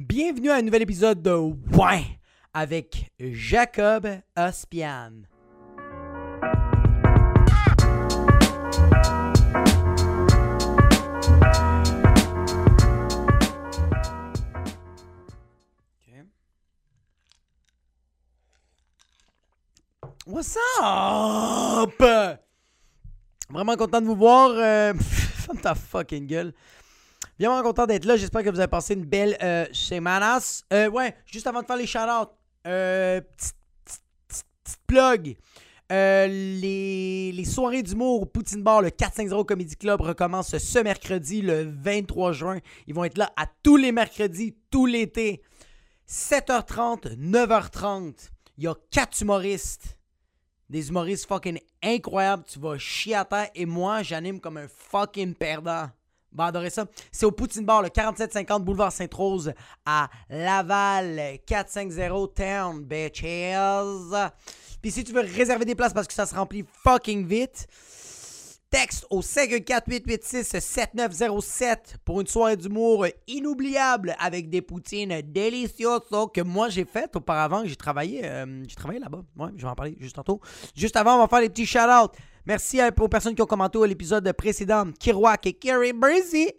Bienvenue à un nouvel épisode de Ouais avec Jacob Ospian. Okay. What's up? Vraiment content de vous voir. Ferme ta fucking gueule. Bien content d'être là, j'espère que vous avez passé une belle semanas. Ouais, juste avant de faire les shout-outs, petite plug. Les soirées d'humour au Poutine Bar, le 4-5-0 Comedy Club recommence ce mercredi, le 23 juin. Ils vont être là à tous les mercredis, tout l'été. 7h30, 9h30. Il y a 4 humoristes. Des humoristes fucking incroyables. Tu vas chier à terre et moi, j'anime comme un fucking perdant. Bon, adorez ça. C'est au Poutine Bar, le 4750 boulevard Sainte-Rose à Laval, 450 Town, bitches. Puis si tu veux réserver des places parce que ça se remplit fucking vite, texte au 54886-7907 pour une soirée d'humour inoubliable avec des poutines délicieuses que moi j'ai faites auparavant. J'ai travaillé là-bas. Ouais, je vais en parler juste tantôt. Juste avant, on va faire les petits shout-outs. Merci aux personnes qui ont commenté à l'épisode précédent. Kirwak et Kerry Breezy.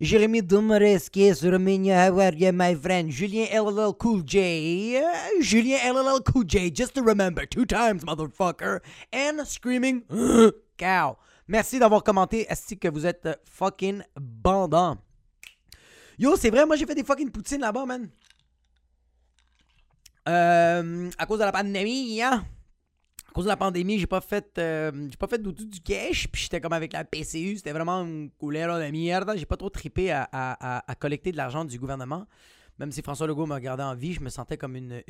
Jérémy Dumoreski sur Romania, how are you, my friend? Julien LL Cool J. Julien LL Cool J, just to remember, 2 times, motherfucker. And screaming, cow. Merci d'avoir commenté, est-ce que vous êtes fucking bandant. Yo, c'est vrai, moi j'ai fait des fucking poutines là-bas, man. À cause de la pandémie, hein? À cause de la pandémie, j'ai pas fait d'outil du cash, puis j'étais comme avec la PCU, c'était vraiment une couleur de merde. J'ai pas trop trippé à collecter de l'argent du gouvernement. Même si François Legault me regardait en vie, je me sentais comme une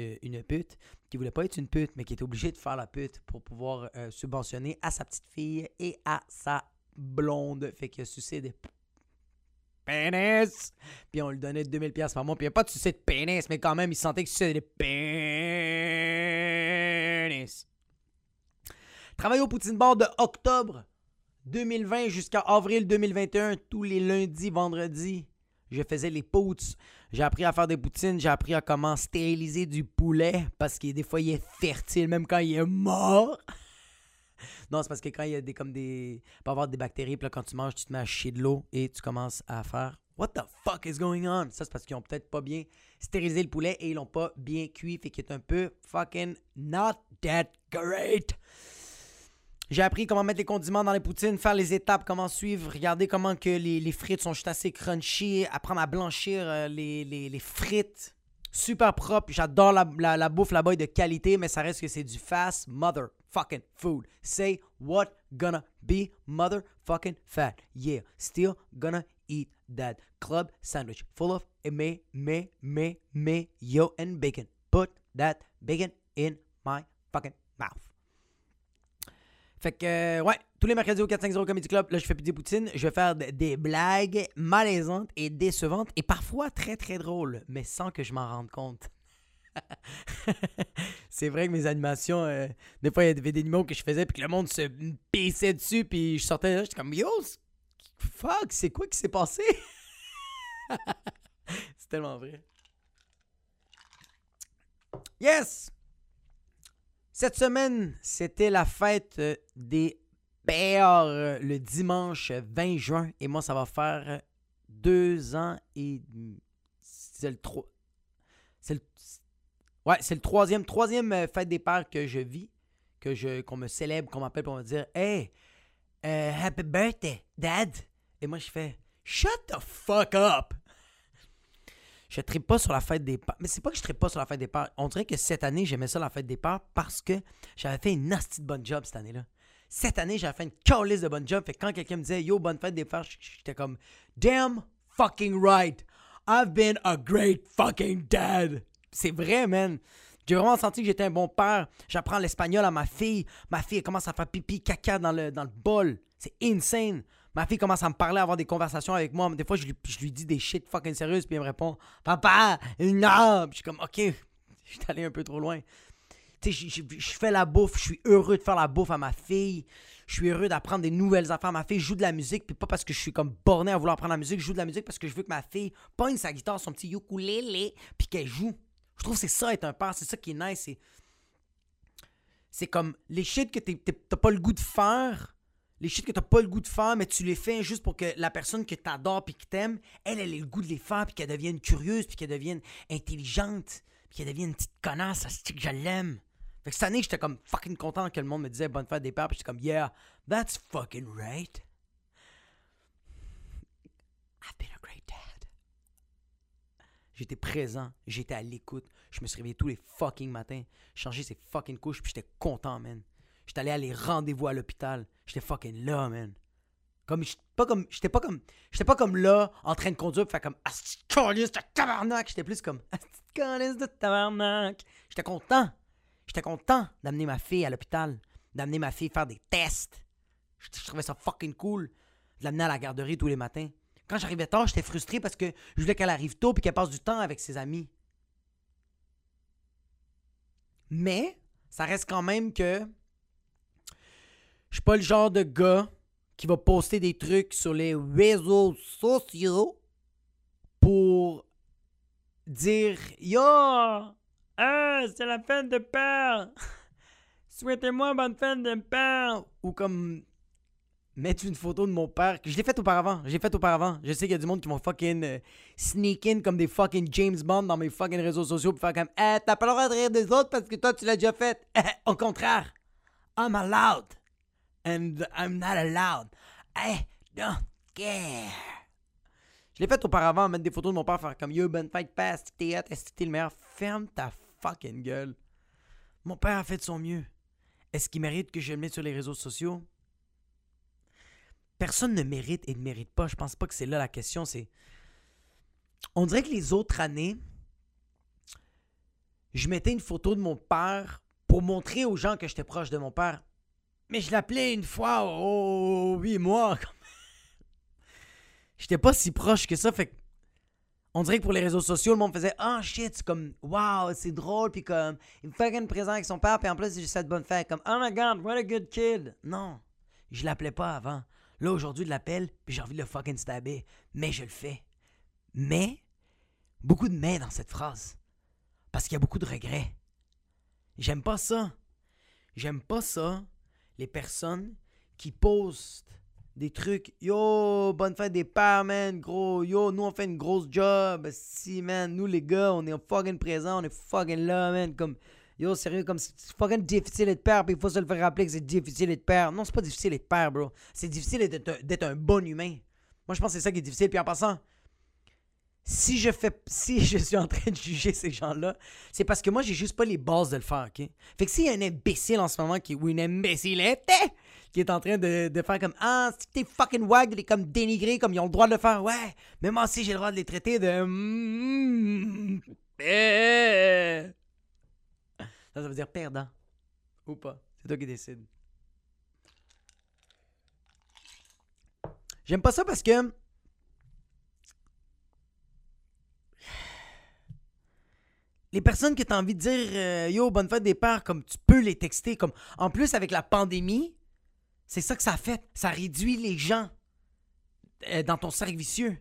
pute qui voulait pas être une pute, mais qui était obligée de faire la pute pour pouvoir subventionner à sa petite fille et à sa blonde. Fait que sucer des pénis. Puis on lui donnait 2000$ par mois. Puis il n'y a pas de sucer de pénis, mais quand même, il sentait que sucer des pénis. Travaille au Poutine Bar de octobre 2020 jusqu'à avril 2021, tous les lundis, vendredis. Je faisais les pouts. J'ai appris à faire des poutines. J'ai appris à comment stériliser du poulet parce que des fois, il est fertile, même quand il est mort. Non, c'est parce que quand il y a des... comme des... pas avoir des bactéries, puis là, quand tu manges, tu te mets à chier de l'eau et tu commences à faire « What the fuck is going on? » Ça, c'est parce qu'ils ont peut-être pas bien stérilisé le poulet et ils l'ont pas bien cuit, fait qu'il est un peu fucking not that great. J'ai appris comment mettre les condiments dans les poutines, faire les étapes, comment suivre, regarder comment que les frites sont juste assez crunchy, apprendre à blanchir les frites. Super propre, j'adore la bouffe là-bas de qualité, mais ça reste que c'est du fast motherfucking food. Say what gonna be motherfucking fat. Yeah, still gonna eat that club sandwich full of mayo and bacon. Put that bacon in my fucking mouth. Fait que, ouais, tous les mercredis au 4-5-0 Comedy Club, là, je fais plus des poutines. Je vais faire des blagues malaisantes et décevantes et parfois très, très drôles, mais sans que je m'en rende compte. C'est vrai que mes animations, des fois, il y avait des numéros que je faisais puis que le monde se pissait dessus puis je sortais là, j'étais comme « Yo, fuck, c'est quoi qui s'est passé? » C'est tellement vrai. Yes! Cette semaine, c'était la fête des pères le dimanche 20 juin. Et moi, ça va faire 2 ans et demi. C'est le 3. Ouais, c'est le troisième fête des pères que je vis, qu'on me célèbre, qu'on m'appelle pour me dire « Hey, happy birthday, dad! » Et moi, je fais « Shut the fuck up! » Je trippe pas sur la fête des pères. Mais c'est pas que je trippe pas sur la fête des pères. On dirait que cette année, j'aimais ça la fête des pères parce que j'avais fait une nasty de bonne job cette année-là. Cette année, j'avais fait une calice de bonne job. Fait que quand quelqu'un me disait « Yo, bonne fête des pères », j'étais comme « Damn fucking right. I've been a great fucking dad. » C'est vrai, man. J'ai vraiment senti que j'étais un bon père. J'apprends l'espagnol à ma fille. Ma fille, elle commence à faire pipi, caca dans le bol. C'est insane. Ma fille commence à me parler, à avoir des conversations avec moi. Des fois, je lui dis des shit fucking sérieuses, puis elle me répond « Papa, non! » Puis je suis comme « Ok, je suis allé un peu trop loin. » Tu sais, je fais la bouffe, je suis heureux de faire la bouffe à ma fille. Je suis heureux d'apprendre des nouvelles affaires. Ma fille joue de la musique, puis pas parce que je suis comme borné à vouloir apprendre la musique. Je joue de la musique parce que je veux que ma fille pogne sa guitare, son petit ukulélé, puis qu'elle joue. Je trouve que c'est ça être un père, c'est ça qui est nice. C'est comme les shit que t'as pas le goût de faire, les shit que t'as pas le goût de faire, mais tu les fais juste pour que la personne que t'adores puis qui t'aime, elle ait le goût de les faire, puis qu'elle devienne curieuse, puis qu'elle devienne intelligente, puis qu'elle devienne une petite connasse, ça se dit que je l'aime. Fait que cette année, j'étais comme fucking content que le monde me disait bonne fête des pères, puis j'étais comme yeah, that's fucking right. I've been a great dad. J'étais présent, j'étais à l'écoute. Je me suis réveillé tous les fucking matins, changé ses fucking couches, puis j'étais content, man. J'étais allé à les rendez-vous à l'hôpital. J'étais fucking là, man. J'étais pas comme là, en train de conduire, puis faire comme « Asti de câlisse de tabarnak !» J'étais plus comme « Asti de câlisse de tabarnak !» J'étais content. J'étais content d'amener ma fille à l'hôpital, d'amener ma fille faire des tests. Je trouvais ça fucking cool de l'amener à la garderie tous les matins. Quand j'arrivais tard, j'étais frustré parce que je voulais qu'elle arrive tôt puis qu'elle passe du temps avec ses amis. Mais ça reste quand même que je suis pas le genre de gars qui va poster des trucs sur les réseaux sociaux pour dire « Yo, c'est la fête de père! Souhaitez-moi bonne fête de père! » Ou comme mettre une photo de mon père. Je l'ai faite auparavant, Je sais qu'il y a du monde qui vont fucking sneak in comme des fucking James Bond dans mes fucking réseaux sociaux pour faire comme « Hey, t'as pas le droit de rire des autres parce que toi, tu l'as déjà fait! » Au contraire, I'm allowed! And I'm not allowed. I don't care. Je l'ai fait auparavant, mettre des photos de mon père, faire comme yo, bonne fête, passe, t'es hot, est-ce que t'es le meilleur? Ferme ta fucking gueule. Mon père a fait de son mieux. Est-ce qu'il mérite que je le mette sur les réseaux sociaux? Personne ne mérite et ne mérite pas. Je pense pas que c'est là la question. C'est. On dirait que les autres années, je mettais une photo de mon père pour montrer aux gens que j'étais proche de mon père. Mais je l'appelais une fois aux 8 mois. J'étais pas si proche que ça. Fait que on dirait que pour les réseaux sociaux, le monde faisait « Oh shit, c'est comme wow, c'est drôle. » Puis comme il me fait un présent avec son père. Puis en plus, j'ai cette bonne fête. Comme « Oh my God, what a good kid. » Non, je l'appelais pas avant. Là, aujourd'hui, je l'appelle. Puis j'ai envie de le fucking stabber. Mais je le fais. Mais, beaucoup de « mais » dans cette phrase. Parce qu'il y a beaucoup de regrets. J'aime pas ça. J'aime pas ça. Les personnes qui postent des trucs, yo, bonne fête des pères, man, gros, yo, nous on fait une grosse job, si, man, nous les gars, on est fucking présents, on est fucking là, man, comme, yo, sérieux, comme, c'est fucking difficile d'être père, puis il faut se le faire rappeler que c'est difficile d'être père. Non, c'est pas difficile d'être père, bro, c'est difficile d'être un bon humain. Moi, je pense que c'est ça qui est difficile, puis en passant, si je suis en train de juger ces gens-là, c'est parce que moi, j'ai juste pas les bases de le faire, OK? Fait que s'il y a un imbécile en ce moment, ou une imbécilette, qui est en train de faire comme « Ah, c'est que t'es fucking wag, il est comme dénigré, comme ils ont le droit de le faire, ouais! » Mais moi aussi, j'ai le droit de les traiter de... Ça veut dire perdant. Ou pas. C'est toi qui décides. J'aime pas ça parce que... les personnes que t'as envie de dire « Yo, bonne fête des pères », comme tu peux les texter. Comme en plus, avec la pandémie, c'est ça que ça fait. Ça réduit les gens dans ton cercle vicieux.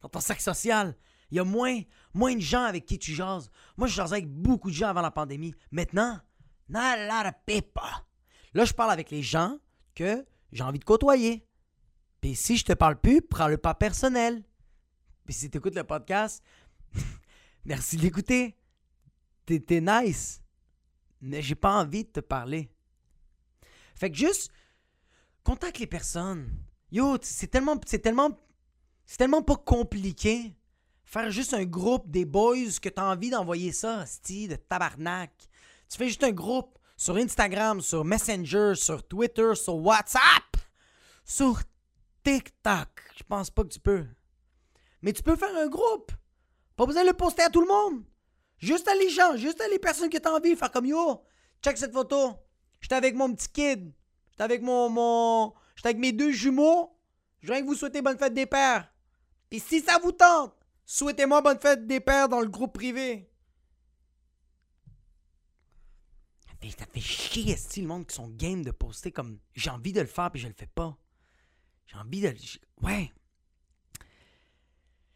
Dans ton cercle social. Il y a moins de gens avec qui tu jases. Moi, je jasais avec beaucoup de gens avant la pandémie. Maintenant, not a lot of people. Là, je parle avec les gens que j'ai envie de côtoyer. Puis si je te parle plus, prends-le pas personnel. Puis si t'écoutes le podcast... merci de l'écouter. T'es nice. Mais j'ai pas envie de te parler. Fait que juste, contacte les personnes. Yo, c'est tellement pas compliqué. Faire juste un groupe des boys que t'as envie d'envoyer ça, style de tabarnak. Tu fais juste un groupe sur Instagram, sur Messenger, sur Twitter, sur WhatsApp, sur TikTok. Je pense pas que tu peux. Mais tu peux faire un groupe. Pas besoin de le poster à tout le monde. Juste à les gens, juste à les personnes que t'as envie. Faire comme yo, check cette photo. J'étais avec mon petit kid. J'étais avec j'étais avec mes deux jumeaux. Je viens que vous souhaitez bonne fête des pères. Puis si ça vous tente, souhaitez-moi bonne fête des pères dans le groupe privé. ça fait chier, le monde qui sont game de poster comme j'ai envie de le faire puis je le fais pas. J'ai envie de le... Ouais.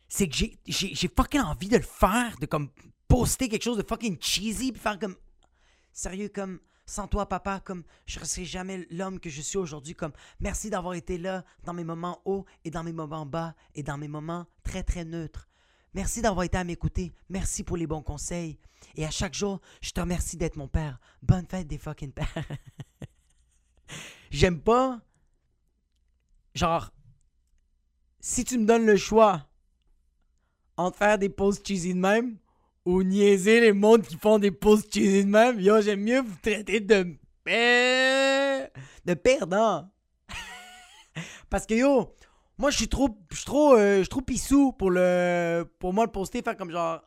C'est que j'ai fucking envie de le faire, de comme poster quelque chose de fucking cheesy puis faire comme... Sérieux, comme... Sans toi, papa, comme je ne serai jamais l'homme que je suis aujourd'hui, comme merci d'avoir été là dans mes moments hauts et dans mes moments bas et dans mes moments très, très neutres. Merci d'avoir été à m'écouter. Merci pour les bons conseils. Et à chaque jour, je te remercie d'être mon père. Bonne fête des fucking pères. J'aime pas... Genre, si tu me donnes le choix entre faire des pauses cheesy de même... ou niaiser les mondes qui font des pauses cheesy de même, yo, j'aime mieux vous traiter de perdant. Parce que, yo, moi, je suis trop pissou pour moi le poster, faire comme genre...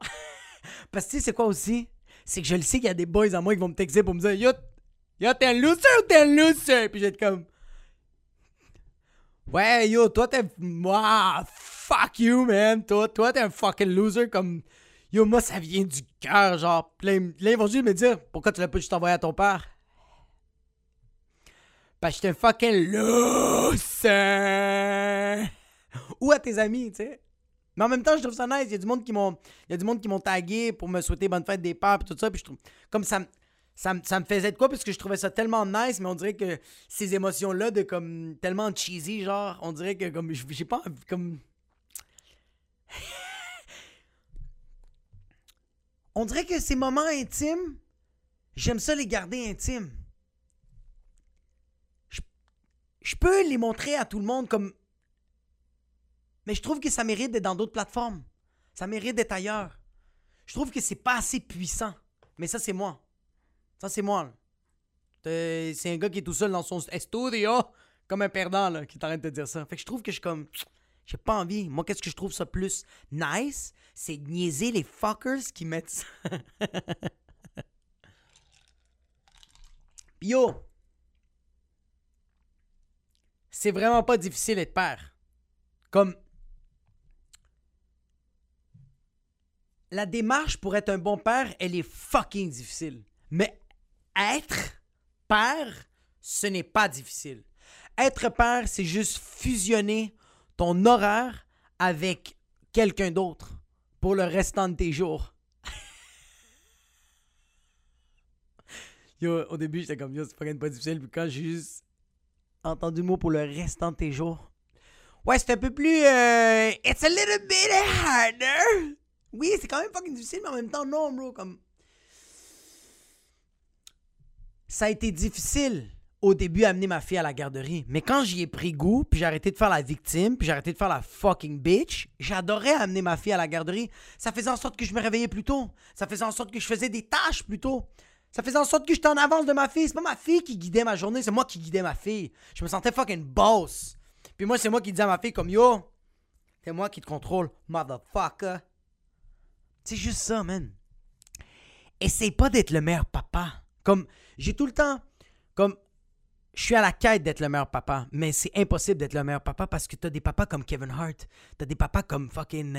Parce que, tu sais, c'est quoi aussi? C'est que je le sais qu'il y a des boys à moi qui vont me texter pour me dire, yo, t'es un loser ou t'es un loser? Puis je vais être comme... Ouais, yo, toi, t'es... Wow, fuck you, man. Toi, t'es un fucking loser, comme... Yo, moi, ça vient du cœur, genre. Là, ils vont juste me dire, pourquoi tu l'as pas juste envoyé à ton père? Parce que j'étais un fucking loser! Ou à tes amis, tu sais. Mais en même temps, je trouve ça nice. Il y a du monde qui m'ont tagué pour me souhaiter bonne fête des pères, pis tout ça. Puis je trouve. Comme ça me faisait de quoi, parce que je trouvais ça tellement nice, mais on dirait que ces émotions-là, de comme. Tellement cheesy, genre. On dirait que, comme. J'ai pas envie. Comme. On dirait que ces moments intimes, j'aime ça les garder intimes. Je peux les montrer à tout le monde comme... Mais je trouve que ça mérite d'être dans d'autres plateformes. Ça mérite d'être ailleurs. Je trouve que c'est pas assez puissant. Mais ça, c'est moi. Ça, c'est moi. C'est un gars qui est tout seul dans son studio, comme un perdant, là, qui t'arrête de dire ça. Fait que je trouve que je suis comme... J'ai pas envie. Moi, qu'est-ce que je trouve ça plus nice? C'est de niaiser les fuckers qui mettent ça. Yo! C'est vraiment pas difficile d'être père. Comme... La démarche pour être un bon père, elle est fucking difficile. Mais être père, ce n'est pas difficile. Être père, c'est juste fusionner ton horaire avec quelqu'un d'autre pour le restant de tes jours. Yo, au début, j'étais comme, yo, c'est fucking pas difficile. Puis quand j'ai juste entendu le mot pour le restant de tes jours, ouais, c'est un peu plus... it's a little bit harder. Oui, c'est quand même fucking difficile, mais en même temps, non, bro, comme... Ça a été difficile. Au début, amener ma fille à la garderie. Mais quand j'y ai pris goût, puis j'ai arrêté de faire la victime, puis j'ai arrêté de faire la fucking bitch, j'adorais amener ma fille à la garderie. Ça faisait en sorte que je me réveillais plus tôt. Ça faisait en sorte que je faisais des tâches plus tôt. Ça faisait en sorte que j'étais en avance de ma fille. C'est pas ma fille qui guidait ma journée, c'est moi qui guidais ma fille. Je me sentais fucking boss. Puis moi, c'est moi qui disais à ma fille comme, yo, c'est moi qui te contrôle, motherfucker. C'est juste ça, man. Essaye pas d'être le meilleur papa. Comme, j'ai tout le temps... Comme... Je suis à la quête d'être le meilleur papa, mais c'est impossible d'être le meilleur papa parce que t'as des papas comme Kevin Hart, t'as des papas comme fucking...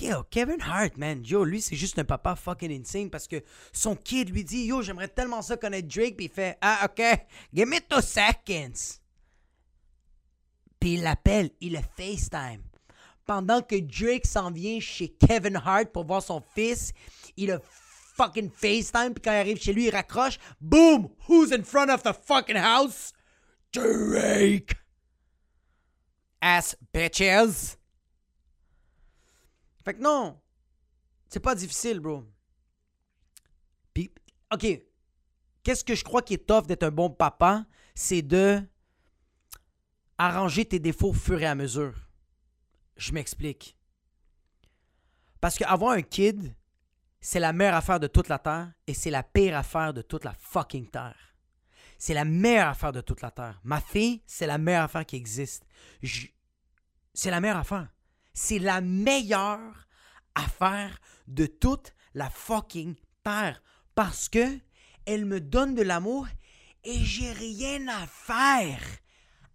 Yo, Kevin Hart, man, yo, lui, c'est juste un papa fucking insane parce que son kid lui dit, yo, j'aimerais tellement ça connaître Drake, puis il fait, ah, ok, give me 2 seconds. Puis il l'appelle, il le FaceTime. Pendant que Drake s'en vient chez Kevin Hart pour voir son fils, il le fucking FaceTime, puis quand il arrive chez lui, il raccroche. Boom! Who's in front of the fucking house? Drake! Ass bitches! Fait que non! C'est pas difficile, bro. Puis, ok. Qu'est-ce que je crois qui est tough d'être un bon papa? C'est de arranger tes défauts au fur et à mesure. Je m'explique. Parce qu'avoir un kid... C'est la meilleure affaire de toute la Terre et c'est la pire affaire de toute la fucking Terre. C'est la meilleure affaire de toute la Terre. Ma fille, c'est la meilleure affaire qui existe. C'est la meilleure affaire. C'est la meilleure affaire de toute la fucking Terre parce que elle me donne de l'amour et j'ai rien à faire.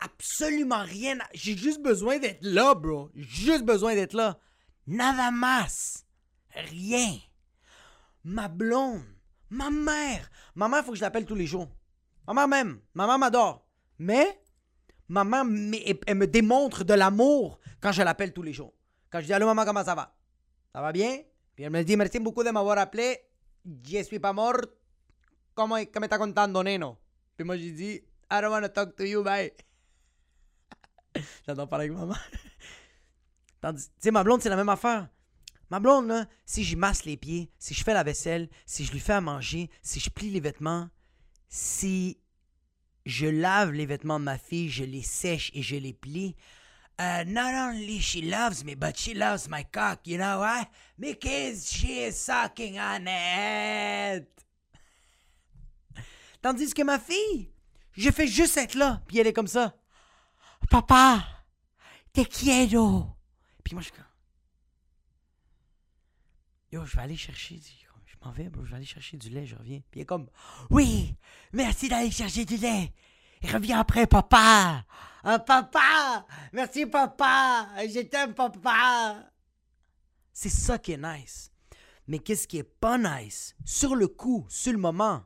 Absolument rien. J'ai juste besoin d'être là, bro. J'ai juste besoin d'être là. Nada más. Rien. Ma blonde, Ma mère! Ma mère, il faut que je l'appelle tous les jours. Ma mère m'aime. Ma mère m'adore. Mais ma mère, elle me démontre de l'amour quand je l'appelle tous les jours. Quand je dis « Allô, maman, comment ça va? Ça va bien? » Puis elle me dit « Merci beaucoup de m'avoir appelé. Je suis pas mort. Comment est-ce que tu es contando, neno? » Puis moi, je dis « I don't want to talk to you, bye. » J'adore parler avec ma mère. Tandis, tu sais, ma blonde, c'est la même affaire. Ma blonde, là, si j'y masse les pieds, si je fais la vaisselle, si je lui fais à manger, si je plie les vêtements, si je lave les vêtements de ma fille, je les sèche et je les plie, not only she loves me, but she loves my cock, you know why? Because she is sucking on it. Tandis que ma fille, je fais juste être là, puis elle est comme ça. Papa, te quiero. Puis moi, je suis comme... Yo, je vais aller chercher du... Je m'en vais, bro. Je vais aller chercher du lait, je reviens. Puis il est comme... Oui, merci d'aller chercher du lait. Et reviens après, papa. Ah, papa. Merci, papa. Je t'aime, papa. C'est ça qui est nice. Mais qu'est-ce qui est pas nice? Sur le coup, sur le moment,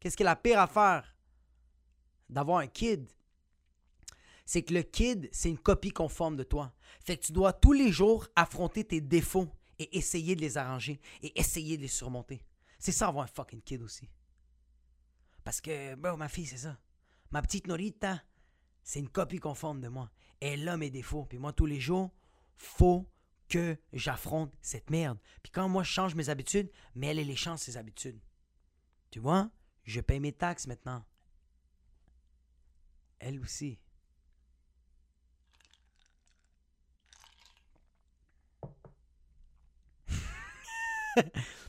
qu'est-ce qui est la pire affaire d'avoir un kid? C'est que le kid, c'est une copie conforme de toi. Fait que tu dois tous les jours affronter tes défauts. Et essayer de les arranger. Et essayer de les surmonter. C'est ça avoir un fucking kid aussi. Parce que, bro, ma fille, c'est ça. Ma petite Norita, c'est une copie conforme de moi. Elle a mes défauts. Puis moi, tous les jours, faut que j'affronte cette merde. Puis quand moi, je change mes habitudes, mais elle change ses habitudes. Tu vois, je paye mes taxes maintenant. Elle aussi.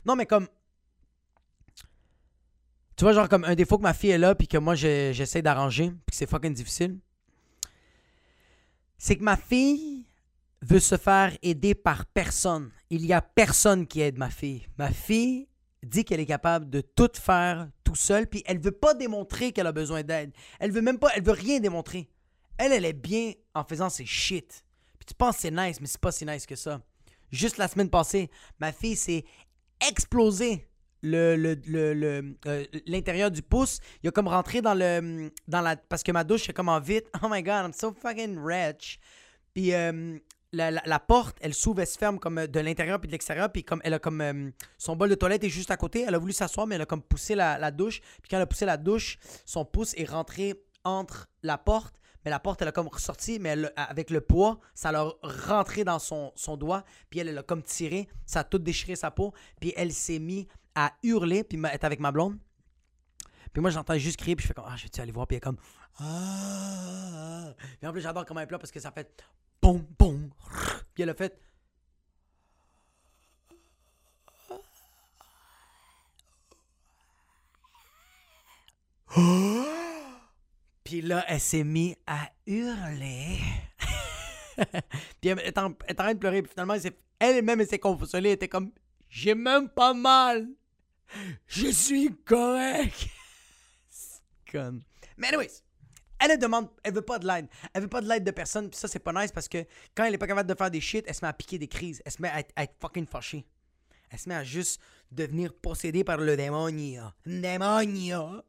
Non, mais comme... Tu vois, genre comme un défaut que ma fille est là puis que moi, j'essaie d'arranger puis que c'est fucking difficile. C'est que ma fille veut se faire aider par personne. Il n'y a personne qui aide ma fille. Ma fille dit qu'elle est capable de tout faire tout seule puis elle veut pas démontrer qu'elle a besoin d'aide. Elle veut même pas... Elle veut rien démontrer. Elle est bien en faisant ses shit. Puis tu penses que c'est nice, mais c'est pas si nice que ça. Juste la semaine passée, ma fille s'est explosée l'intérieur du pouce. Il a comme rentré dans la... Parce que ma douche, c'est comme en vite. Oh my God, I'm so fucking wretch. Puis la porte, elle s'ouvre, elle se ferme comme de l'intérieur puis de l'extérieur. Puis comme elle a comme... son bol de toilette est juste à côté. Elle a voulu s'asseoir, mais elle a comme poussé la douche. Puis quand elle a poussé la douche, son pouce est rentré entre la porte. Mais la porte, elle a comme ressorti, mais avec le poids, ça l'a rentré dans son doigt. Puis elle a comme tiré, ça a tout déchiré sa peau. Puis elle s'est mise à hurler, puis elle est avec ma blonde. Puis moi, j'entends juste crier, puis je fais comme « Ah, je vais-tu aller voir? » Puis elle est comme « Ah! » Puis en plus, j'adore comment elle pleure parce que ça fait « Boum, boum! » Puis elle a fait « Puis là, elle s'est mise à hurler. Puis elle est en train de pleurer. Puis finalement, elle-même s'est consolée. Elle était comme, j'ai même pas mal. Je suis correct. C'est con. Mais anyways, elle veut pas de l'aide. Elle veut pas de l'aide de personne. Puis ça, c'est pas nice parce que quand elle est pas capable de faire des shit, elle se met à piquer des crises. Elle se met à être fucking fâchée. Elle se met à juste devenir possédée par le démonio. Démonio.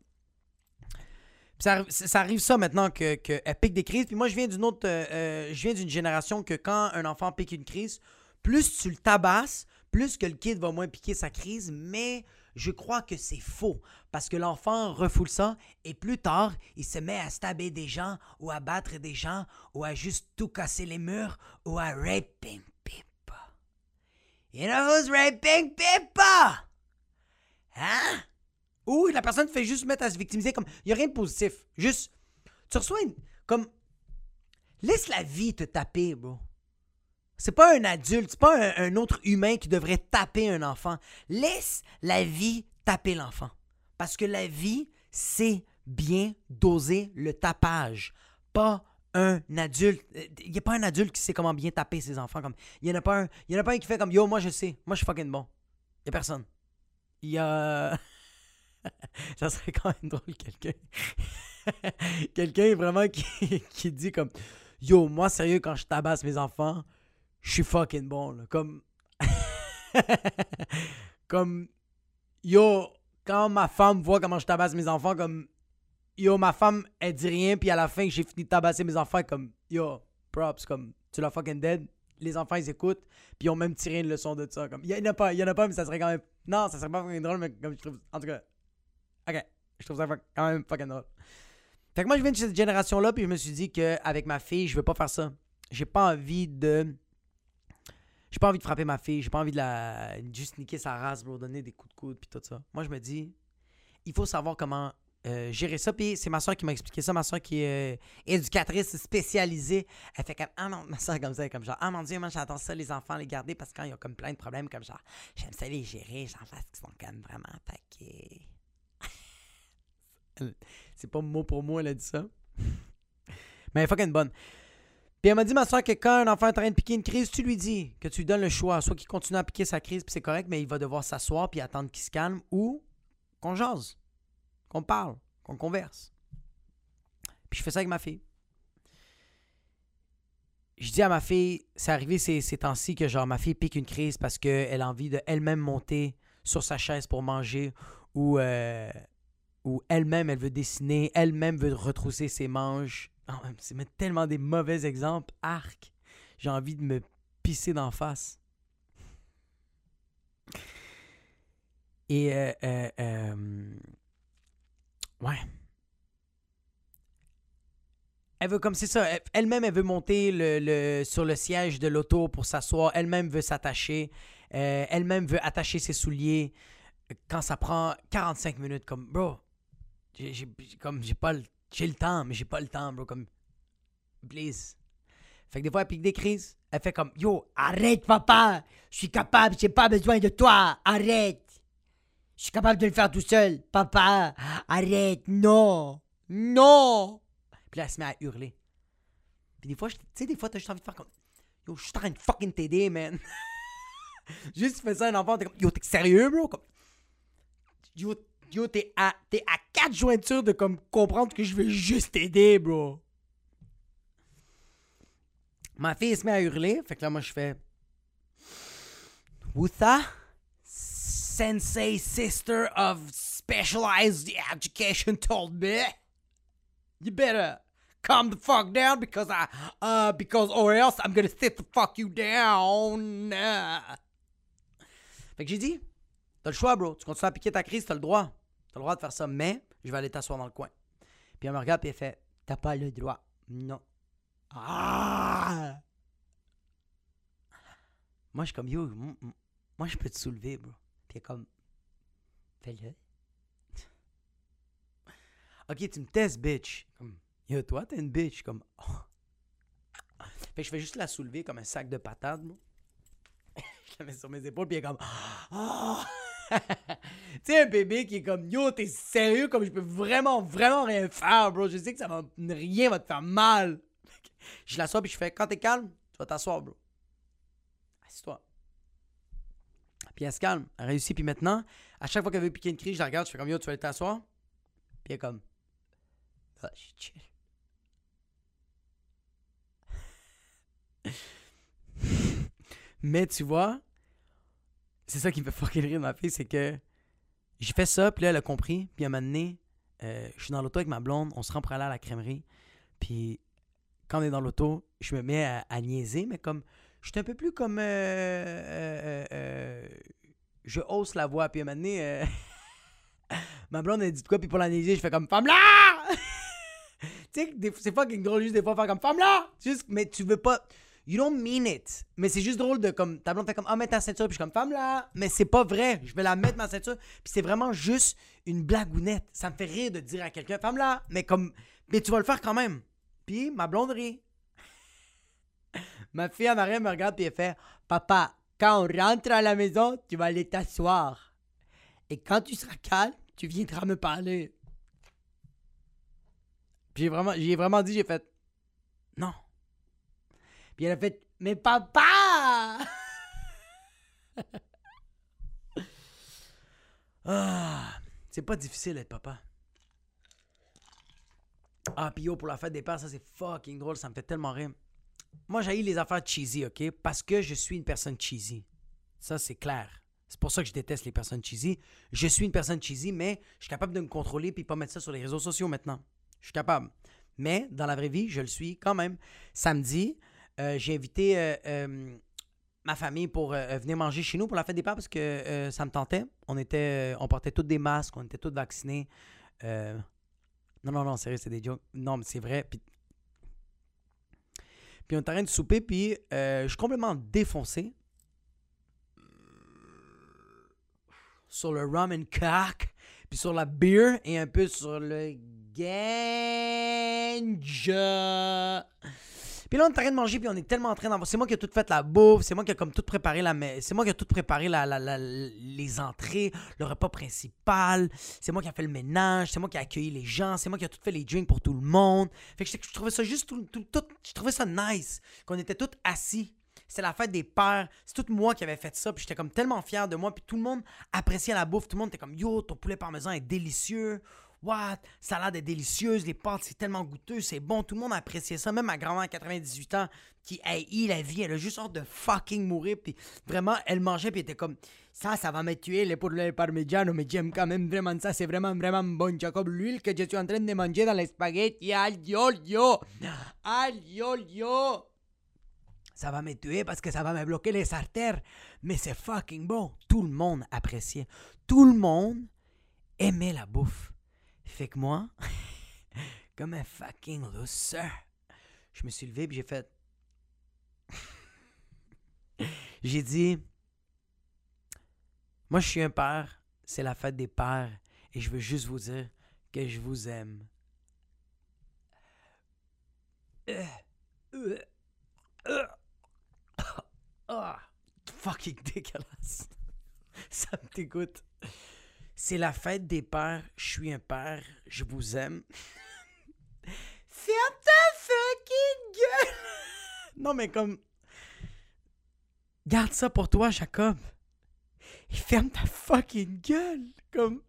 Ça arrive ça maintenant qu'elle pique des crises. Puis moi, je viens d'une génération que quand un enfant pique une crise, plus tu le tabasses, plus que le kid va moins piquer sa crise. Mais je crois que c'est faux parce que l'enfant refoule ça et plus tard, il se met à stabber des gens ou à battre des gens ou à juste tout casser les murs ou à raping people. You know who's raping people? Hein? Ou la personne fait juste mettre à se victimiser comme... Il n'y a rien de positif. Juste... Tu reçois une... Comme... Laisse la vie te taper, bro. C'est pas un adulte, c'est pas un autre humain qui devrait taper un enfant. Laisse la vie taper l'enfant. Parce que la vie, c'est bien doser le tapage. Pas un adulte. Il n'y a pas un adulte qui sait comment bien taper ses enfants. Comme il n'y en a pas un... Il n'y en a pas un qui fait comme... Yo, moi, je sais. Moi, je suis fucking bon. Il n'y a personne. Il y a... Ça serait quand même drôle, quelqu'un vraiment qui dit comme « Yo, moi, sérieux, quand je tabasse mes enfants, je suis fucking bon. » Comme « Yo, quand ma femme voit comment je tabasse mes enfants, comme yo, ma femme, elle dit rien, puis à la fin, j'ai fini de tabasser mes enfants, comme yo, props, comme tu l'as fucking dead. Les enfants, ils écoutent, puis ils ont même tiré une leçon de ça. Comme il y en a pas, mais ça serait quand même. Non, ça serait pas fucking drôle, mais comme je trouve. En tout cas, ok, je trouve ça quand même fucking drôle. Fait que moi, je viens de cette génération-là, puis je me suis dit qu'avec ma fille, je veux pas faire ça. J'ai pas envie de frapper ma fille, j'ai pas envie de la... Juste niquer sa race, bro, donner des coups de coude, puis tout ça. Moi, je me dis, il faut savoir comment gérer ça, puis c'est ma soeur qui m'a expliqué ça, ma soeur qui est éducatrice spécialisée. Elle fait comme, ah non, ma soeur comme ça, comme genre, ah mon Dieu, moi j'adore ça, les enfants, les garder, parce que quand ils ont comme plein de problèmes, comme genre, j'aime ça les gérer, j'en fasse qu'ils sont comme vraiment paquets. C'est pas mot pour mot, elle a dit ça. Mais elle est fucking bonne. Puis elle m'a dit, ma soeur, que quand un enfant est en train de piquer une crise, tu lui dis que tu lui donnes le choix. Soit qu'il continue à piquer sa crise, puis c'est correct, mais il va devoir s'asseoir puis attendre qu'il se calme, ou qu'on jase, qu'on parle, qu'on converse. Puis je fais ça avec ma fille. Je dis à ma fille, c'est arrivé ces temps-ci que genre ma fille pique une crise parce qu'elle a envie de elle-même monter sur sa chaise pour manger, ou elle-même, elle veut dessiner, elle-même veut retrousser ses manches. Oh, c'est tellement des mauvais exemples. Arc, j'ai envie de me pisser d'en face. Et ouais. Elle veut comme c'est ça. Elle-même, elle veut monter sur le siège de l'auto pour s'asseoir. Elle-même veut s'attacher. Elle-même veut attacher ses souliers. Quand ça prend 45 minutes, comme bro, j'ai le temps, mais j'ai pas le temps, bro, comme... Please. Fait que des fois, elle pique des crises. Elle fait comme, yo, arrête, papa. Je suis capable, j'ai pas besoin de toi. Arrête. Je suis capable de le faire tout seul. Papa, arrête, non. Non. Puis là, elle se met à hurler. Puis des fois, tu sais, des fois, t'as juste envie de faire comme, yo, je suis en train de fucking t'aider, man. Juste, tu fais ça, un enfant, t'es comme, yo, t'es sérieux, bro? Comme, yo, t'es à 4 jointures de comme comprendre que je veux juste t'aider, bro. Ma fille se met à hurler. Fait que là, moi, je fais... Wutha, Sensei, sister of specialized education, told me you better calm the fuck down because or else I'm gonna sit the fuck you down. Fait que j'ai dit, t'as le choix, bro. Tu continues à piquer ta crise, t'as le droit. T'as le droit de faire ça, mais je vais aller t'asseoir dans le coin. Puis elle me regarde et elle fait, t'as pas le droit. Non. Ah! Moi, je suis comme, yo, moi, je peux te soulever, bro. Puis elle est comme, fais-le. Ok, tu me testes, bitch. Comme, yo, toi, t'es une bitch. Comme, oh. Fait que je vais juste la soulever comme un sac de patates, bro. Je la mets sur mes épaules, puis elle est comme, oh! Tu sais, un bébé qui est comme, yo, t'es sérieux, comme je peux vraiment, vraiment rien faire, bro. Je sais que ça va rien va te faire mal. Je l'assois puis je fais, quand t'es calme, tu vas t'asseoir, bro. Assis-toi. Puis elle se calme, elle réussit. Puis maintenant, à chaque fois qu'elle veut piquer une crise, je la regarde, je fais comme, yo, tu vas aller t'asseoir. Puis elle est comme, ah, je suis chill. Mais tu vois, c'est ça qui me fait fucking rire de ma fille, c'est que j'ai fait ça, puis là, elle a compris. Puis à un moment donné, je suis dans l'auto avec ma blonde, on se rend pour aller à la crèmerie. Puis quand on est dans l'auto, je me mets à niaiser, mais comme, je suis un peu plus comme, je hausse la voix. Puis à un moment donné, ma blonde, elle dit quoi, puis pour la niaiser, je fais comme, femme-là! Tu sais, c'est fucking drôle juste des fois faire comme, femme-là! Juste, mais tu veux pas... You don't mean it. Mais c'est juste drôle de comme... Ta blonde fait comme, ah, mets ta ceinture. Puis je suis comme, femme là. Mais c'est pas vrai. Je vais la mettre, ma ceinture. Puis c'est vraiment juste une blagounette. Ça me fait rire de dire à quelqu'un, femme là. Mais comme... Mais tu vas le faire quand même. Puis ma blonde rit. Ma fille en arrière me regarde puis elle fait, papa, quand on rentre à la maison, tu vas aller t'asseoir. Et quand tu seras calme, tu viendras me parler. Puis j'ai vraiment dit, j'ai fait, non. Puis elle a fait, mais papa! Ah, c'est pas difficile d'être papa. Ah, pis yo, pour la fête des pères, ça c'est fucking drôle, ça me fait tellement rire. Moi, j'haïs les affaires cheesy, ok? Parce que je suis une personne cheesy. Ça, c'est clair. C'est pour ça que je déteste les personnes cheesy. Je suis une personne cheesy, mais je suis capable de me contrôler et pas mettre ça sur les réseaux sociaux maintenant. Je suis capable. Mais dans la vraie vie, je le suis quand même. Samedi, j'ai invité ma famille pour venir manger chez nous pour la fête des pères parce que ça me tentait. On portait tous des masques, on était tous vaccinés. Non, sérieux, c'est des jokes. Non, mais c'est vrai. Puis on est en train de souper, puis je suis complètement défoncé sur le rum and cock, puis sur la beer et un peu sur le ganja. Puis là, on est en train de manger, puis on est tellement en train d'en... C'est moi qui ai tout fait la bouffe, c'est moi qui ai comme tout préparé la... C'est moi qui ai tout préparé les entrées, le repas principal, c'est moi qui ai fait le ménage, c'est moi qui ai accueilli les gens, c'est moi qui ai tout fait les drinks pour tout le monde. Fait que je trouvais ça juste tout... Je trouvais ça nice, qu'on était tous assis. C'était la fête des pères, c'est tout moi qui avait fait ça, puis j'étais comme tellement fier de moi, puis tout le monde appréciait la bouffe, tout le monde était comme « Yo, ton poulet parmesan est délicieux ». What? Salade est délicieuse, les pâtes, c'est tellement goûteux, c'est bon, tout le monde appréciait ça. Même ma grand-mère à 98 ans qui haït la vie, elle a juste hâte de fucking mourir. Puis vraiment, elle mangeait, puis elle était comme ça, ça va me tuer, les poulet parmigiano, mais j'aime quand même vraiment ça, c'est vraiment, vraiment bon. Jacob, l'huile que je suis en train de manger dans les spaghettis, aïe, olio, aïe, olio. Ça va me tuer parce que ça va me bloquer les artères, mais c'est fucking bon. Tout le monde appréciait, tout le monde aimait la bouffe. Fait que moi, comme un fucking loser, je me suis levé et j'ai fait... J'ai dit, moi je suis un père, c'est la fête des pères et je veux juste vous dire que je vous aime. Oh, fucking dégueulasse. Ça me dégoûte. C'est la fête des pères, je suis un père, je vous aime. Ferme ta fucking gueule! Non, mais comme... Garde ça pour toi, Jacob. Et ferme ta fucking gueule! Comme...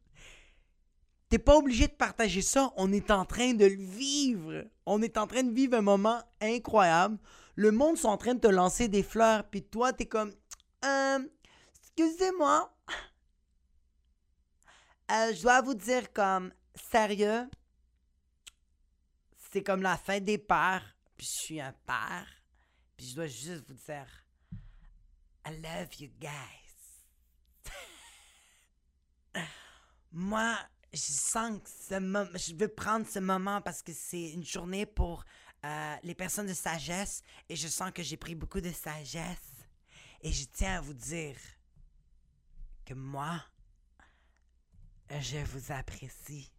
T'es pas obligé de partager ça, on est en train de le vivre. On est en train de vivre un moment incroyable. Le monde sont en train de te lancer des fleurs, puis toi, t'es comme... excusez-moi... je dois vous dire comme, sérieux, c'est comme la fin des pères, puis je suis un père, puis je dois juste vous dire, I love you guys. Moi, je sens que je veux prendre ce moment parce que c'est une journée pour les personnes de sagesse, et je sens que j'ai pris beaucoup de sagesse, et je tiens à vous dire que moi, je vous apprécie.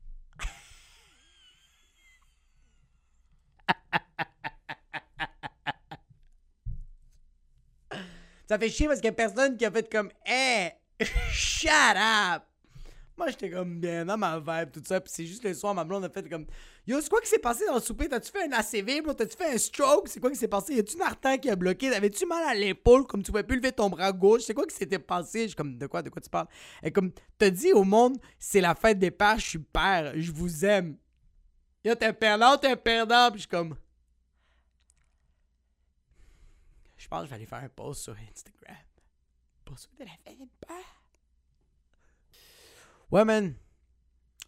Ça fait chier parce qu'il y a personne qui a fait comme « Hey, shut up! » Moi, j'étais comme bien dans ma vibe, tout ça. Puis c'est juste le soir, ma blonde a fait comme « Yo, c'est quoi qui s'est passé dans le souper? T'as-tu fait un ACV? T'as-tu fait un stroke? C'est quoi qui s'est passé? Y'a-tu une artère qui a bloqué? T'avais-tu mal à l'épaule? Comme tu pouvais plus lever ton bras gauche? C'est quoi qui s'était passé? » Je suis comme « de quoi tu parles? » Et comme « T'as dit au monde, c'est la fête des pères, je suis père, je vous aime. » Yo, t'es un perdant. Puis je suis comme « Je pense que je vais aller faire un post sur Instagram. Pour ceux de la fête des pères. » Ouais, man.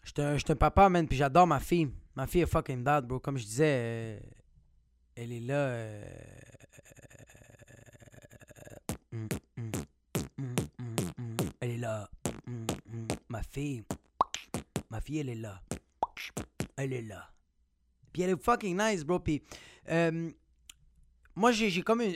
J'suis un papa, man, puis j'adore ma fille. Ma fille est fucking dad, bro. Comme je disais, elle est là. Elle est là. Ma fille, elle est là. Elle est là. Puis elle est fucking nice, bro. Puis moi, j'ai comme une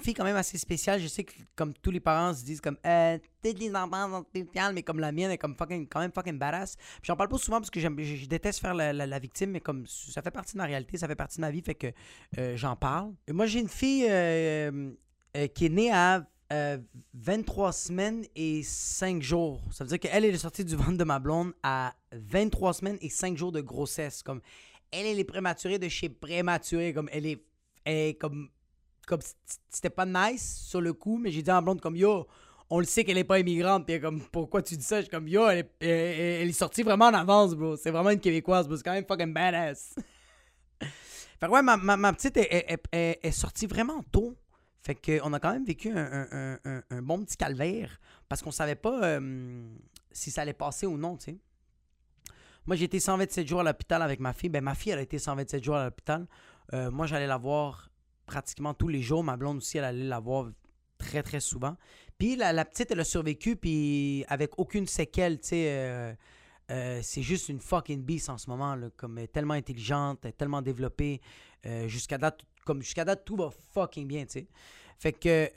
fille quand même assez spéciale. Je sais que comme tous les parents se disent comme peut-être les enfants sont spéciales, mais comme la mienne est comme fucking, quand même fucking badass. Puis j'en parle pas souvent parce que je déteste faire la victime, mais comme ça fait partie de ma réalité, ça fait partie de ma vie, fait que j'en parle. Et moi, j'ai une fille qui est née à 23 semaines et 5 jours. Ça veut dire qu'elle est sortie du ventre de ma blonde à 23 semaines et 5 jours de grossesse. Comme... Elle est prématurée de chez prématurée, comme elle est comme c'était pas nice sur le coup, mais j'ai dit à la blonde comme yo, on le sait qu'elle est pas immigrante, puis comme pourquoi tu dis ça, je suis comme yo, elle est sortie vraiment en avance, bro, c'est vraiment une Québécoise, bro, c'est quand même fucking badass. Fait que ouais, ma petite est sortie vraiment tôt. Fait qu'on a quand même vécu un bon petit calvaire parce qu'on savait pas si ça allait passer ou non, tu sais. Moi, j'ai été 127 jours à l'hôpital avec ma fille. Ben, ma fille, elle a été 127 jours à l'hôpital. Moi, j'allais la voir pratiquement tous les jours. Ma blonde aussi, elle allait la voir très, très souvent. Puis la petite, elle a survécu, puis avec aucune séquelle, tu sais. C'est juste une fucking beast en ce moment, là, comme elle est tellement intelligente, elle est tellement développée. Jusqu'à date, tout va fucking bien, tu sais. Fait que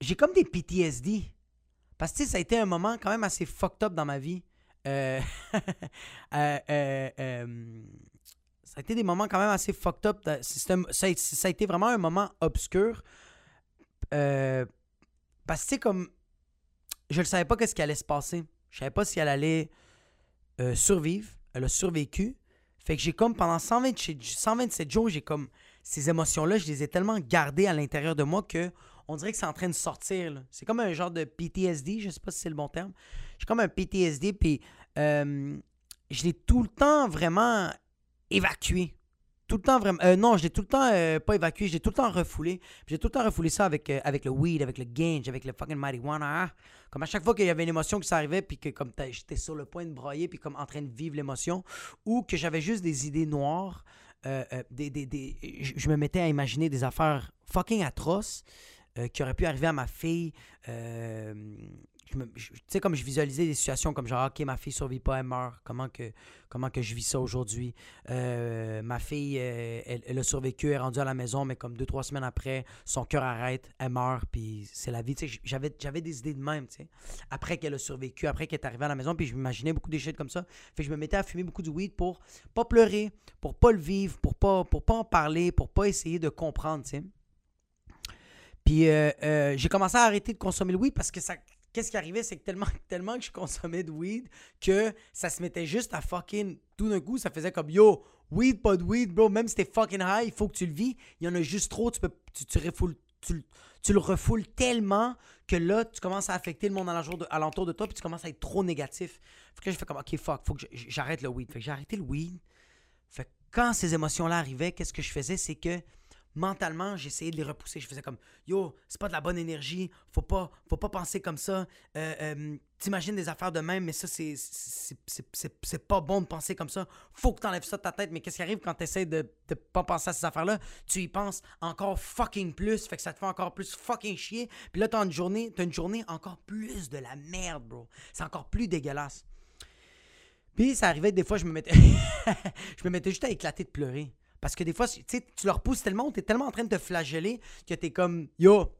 j'ai comme des PTSD. Parce que, tu sais, ça a été un moment quand même assez fucked up dans ma vie. Ça a été des moments quand même assez fucked up. Ça a été vraiment un moment obscur. Parce que, tu sais, comme... Je ne savais pas qu'est-ce qui allait se passer. Je ne savais pas si elle allait survivre. Elle a survécu. Fait que j'ai comme pendant 127 jours, j'ai comme ces émotions-là, je les ai tellement gardées à l'intérieur de moi que on dirait que c'est en train de sortir, là. C'est comme un genre de PTSD, je sais pas si c'est le bon terme. J'ai comme un PTSD, puis je l'ai tout le temps vraiment évacué. Tout le temps vraiment... non, je l'ai tout le temps pas évacué, je l'ai tout le temps refoulé. J'ai tout le temps refoulé ça avec le weed, avec le gange, avec le fucking marijuana. Comme à chaque fois qu'il y avait une émotion qui s'arrivait, puis que comme j'étais sur le point de broyer, puis comme en train de vivre l'émotion, ou que j'avais juste des idées noires, je me mettais à imaginer des affaires fucking atroces qui auraient pu arriver à ma fille. Tu sais, comme je visualisais des situations comme genre, ok, ma fille survit pas, elle meurt. Comment que je vis ça aujourd'hui? Ma fille, elle a survécu, elle est rendue à la maison, mais comme 2-3 semaines après, son cœur arrête, elle meurt, puis c'est la vie. Tu sais, j'avais des idées de même, tu sais. Après qu'elle a survécu, après qu'elle est arrivée à la maison, puis je m'imaginais beaucoup des shit comme ça. Fait que je me mettais à fumer beaucoup du weed pour pas pleurer, pour pas le vivre, pour pas en parler, pour pas essayer de comprendre, tu sais. Puis j'ai commencé à arrêter de consommer le weed parce que ça... Qu'est-ce qui arrivait, c'est que tellement que je consommais de weed que ça se mettait juste à fucking... Tout d'un coup, ça faisait comme « Yo, weed, pas de weed, bro. Même si t'es fucking high, il faut que tu le vis. Il y en a juste trop. Tu le refoules tellement que là, tu commences à affecter le monde alentour de toi puis tu commences à être trop négatif. » Fait que là, je fais comme « Ok, fuck, faut que j'arrête le weed. » Fait que j'ai arrêté le weed. Fait que quand ces émotions-là arrivaient, qu'est-ce que je faisais, c'est que... Mentalement, j'essayais de les repousser. Je faisais comme « Yo, c'est pas de la bonne énergie. Faut pas penser comme ça. T'imagines des affaires de même, mais ça, c'est pas bon de penser comme ça. Faut que t'enlèves ça de ta tête. » Mais qu'est-ce qui arrive quand t'essayes de pas penser à ces affaires-là? Tu y penses encore fucking plus. Fait que ça te fait encore plus fucking chier. Puis là, t'as une journée encore plus de la merde, bro. C'est encore plus dégueulasse. Puis ça arrivait que des fois, je me mettais juste à éclater de pleurer. Parce que des fois, tu sais, tu le repousses tellement, t'es tellement en train de te flageller que t'es comme, yo,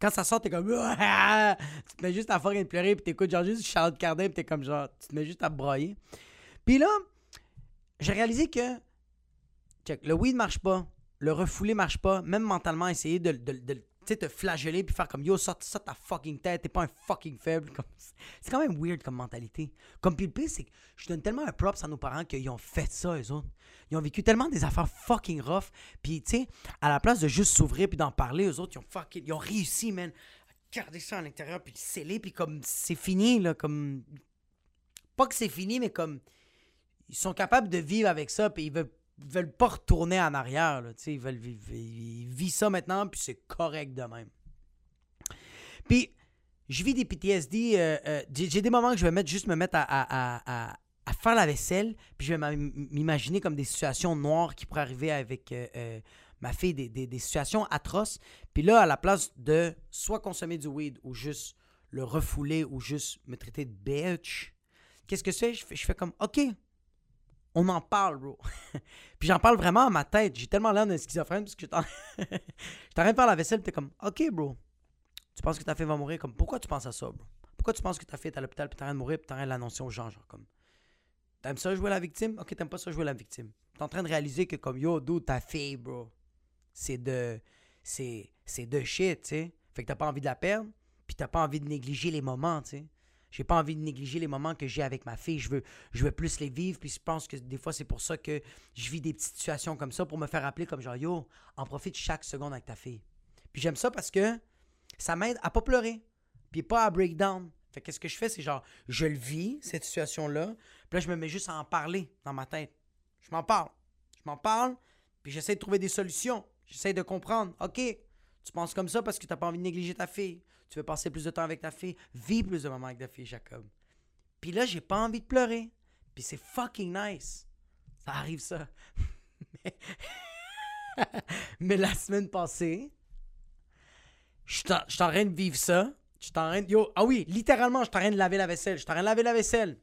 quand ça sort, t'es comme, Oah! Tu te mets juste à faire une pleurer, puis t'écoutes genre juste Charlotte Cardin, puis t'es comme genre, tu te mets juste à brailler. Puis là, j'ai réalisé que, check, le weed marche pas, le refoulé marche pas, même mentalement, essayer de te flageller, puis faire comme, yo, sort ta fucking tête, t'es pas un fucking faible. Comme, c'est quand même weird comme mentalité. Comme puis le pire, c'est que je donne tellement un props à nos parents qu'ils ont fait ça, eux autres. Ils ont vécu tellement des affaires fucking rough. Puis, tu sais, à la place de juste s'ouvrir puis d'en parler, eux autres, ils ont réussi, man, à garder ça à l'intérieur puis le sceller. Puis comme, c'est fini, là, comme... Pas que c'est fini, mais comme... Ils sont capables de vivre avec ça puis ils veulent pas retourner en arrière, là, tu sais. Ils vivent ça maintenant puis c'est correct de même. Puis, je vis des PTSD. J'ai des moments que je vais me mettre à faire la vaisselle, puis je vais m'imaginer comme des situations noires qui pourraient arriver avec ma fille, des situations atroces. Puis là, à la place de soit consommer du weed ou juste le refouler ou juste me traiter de bitch, qu'est-ce que c'est? Je fais comme, OK, on en parle, bro. Puis j'en parle vraiment à ma tête. J'ai tellement l'air d'un schizophrène parce que j'étais en train de faire la vaisselle, puis t'es comme, OK, bro, tu penses que ta fille va mourir? Comme, pourquoi tu penses à ça, bro? Pourquoi tu penses que ta fille est à l'hôpital, puis t'es en train de mourir, puis t'es en train de l'annoncer aux gens, genre comme... T'aimes ça jouer la victime? Ok, t'aimes pas ça jouer la victime. T'es en train de réaliser que comme, yo, dude, ta fille, bro, c'est de shit, tu sais. Fait que t'as pas envie de la perdre, pis t'as pas envie de négliger les moments, tu sais. J'ai pas envie de négliger les moments que j'ai avec ma fille. Je veux plus les vivre, puis je pense que des fois, c'est pour ça que je vis des petites situations comme ça, pour me faire rappeler comme genre, yo, en profite chaque seconde avec ta fille. Puis j'aime ça parce que ça m'aide à pas pleurer, puis pas à break down. Fait qu'est-ce que je fais, c'est genre, je le vis, cette situation-là, puis là, je me mets juste à en parler dans ma tête. Je m'en parle. Puis j'essaie de trouver des solutions. J'essaie de comprendre. OK, tu penses comme ça parce que tu n'as pas envie de négliger ta fille. Tu veux passer plus de temps avec ta fille. Vis plus de moments avec ta fille, Jacob. Puis là, j'ai pas envie de pleurer. Puis c'est fucking nice. Ça arrive, ça. Mais la semaine passée, je suis en train de vivre ça. Ah oui, littéralement, je suis en train de laver la vaisselle.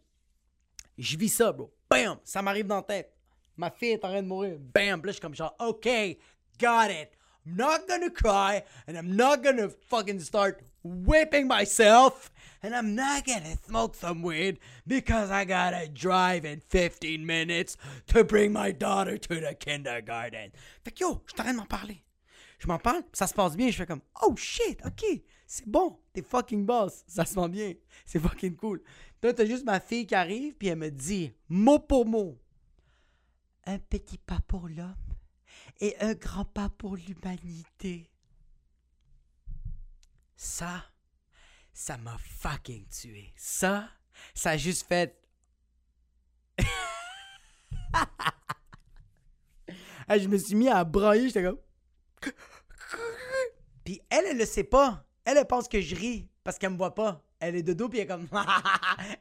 Je vis ça, bro. Bam! Ça m'arrive dans la tête. Ma fille est en train de mourir. Bam! Là, je suis comme genre, OK, got it. I'm not gonna cry, and I'm not gonna fucking start whipping myself, and I'm not gonna smoke some weed because I gotta drive in 15 minutes to bring my daughter to the kindergarten. Fait que yo, je suis en train de m'en parler. Je m'en parle, ça se passe bien, je fais comme, oh shit, OK, c'est bon, t'es fucking boss, ça se passe bien, c'est fucking cool. Là, t'as juste ma fille qui arrive, puis elle me dit, mot pour mot, un petit pas pour l'homme et un grand pas pour l'humanité. Ça m'a fucking tué. Ça a juste fait... Je me suis mis à brailler, j'étais comme... Puis elle le sait pas. Elle pense que je ris parce qu'elle me voit pas. Elle est de dos, puis elle est comme...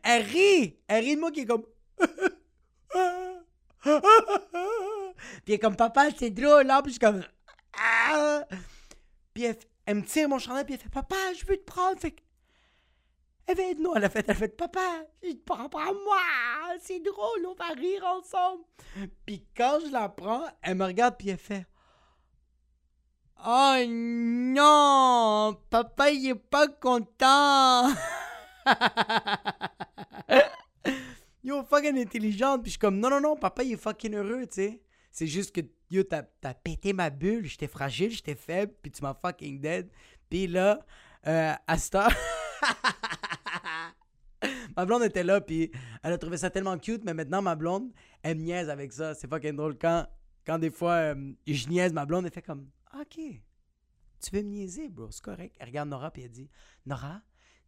Elle rit! Elle rit de moi qui est comme... Puis elle est comme, papa, c'est drôle, là. Puis je suis comme... Puis elle me tire mon chandail, puis elle fait, papa, je veux te prendre. Fait que... Elle fait, non, elle a fait, papa, je te prends pas moi. C'est drôle, on va rire ensemble. Puis quand je la prends, elle me regarde, puis elle fait... Oh non, papa il est pas content. Yo, fucking intelligente. Puis je suis comme, non, papa il est fucking heureux, tu sais. C'est juste que, yo, t'as pété ma bulle, j'étais fragile, j'étais faible, puis tu m'as fucking dead. Puis là, à cette heure, ma blonde était là, puis elle a trouvé ça tellement cute, mais maintenant ma blonde, elle me niaise avec ça. C'est fucking drôle. Quand des fois, je niaise ma blonde, elle fait comme... OK, tu veux me niaiser, bro, c'est correct. Elle regarde Nora, puis elle dit, Nora,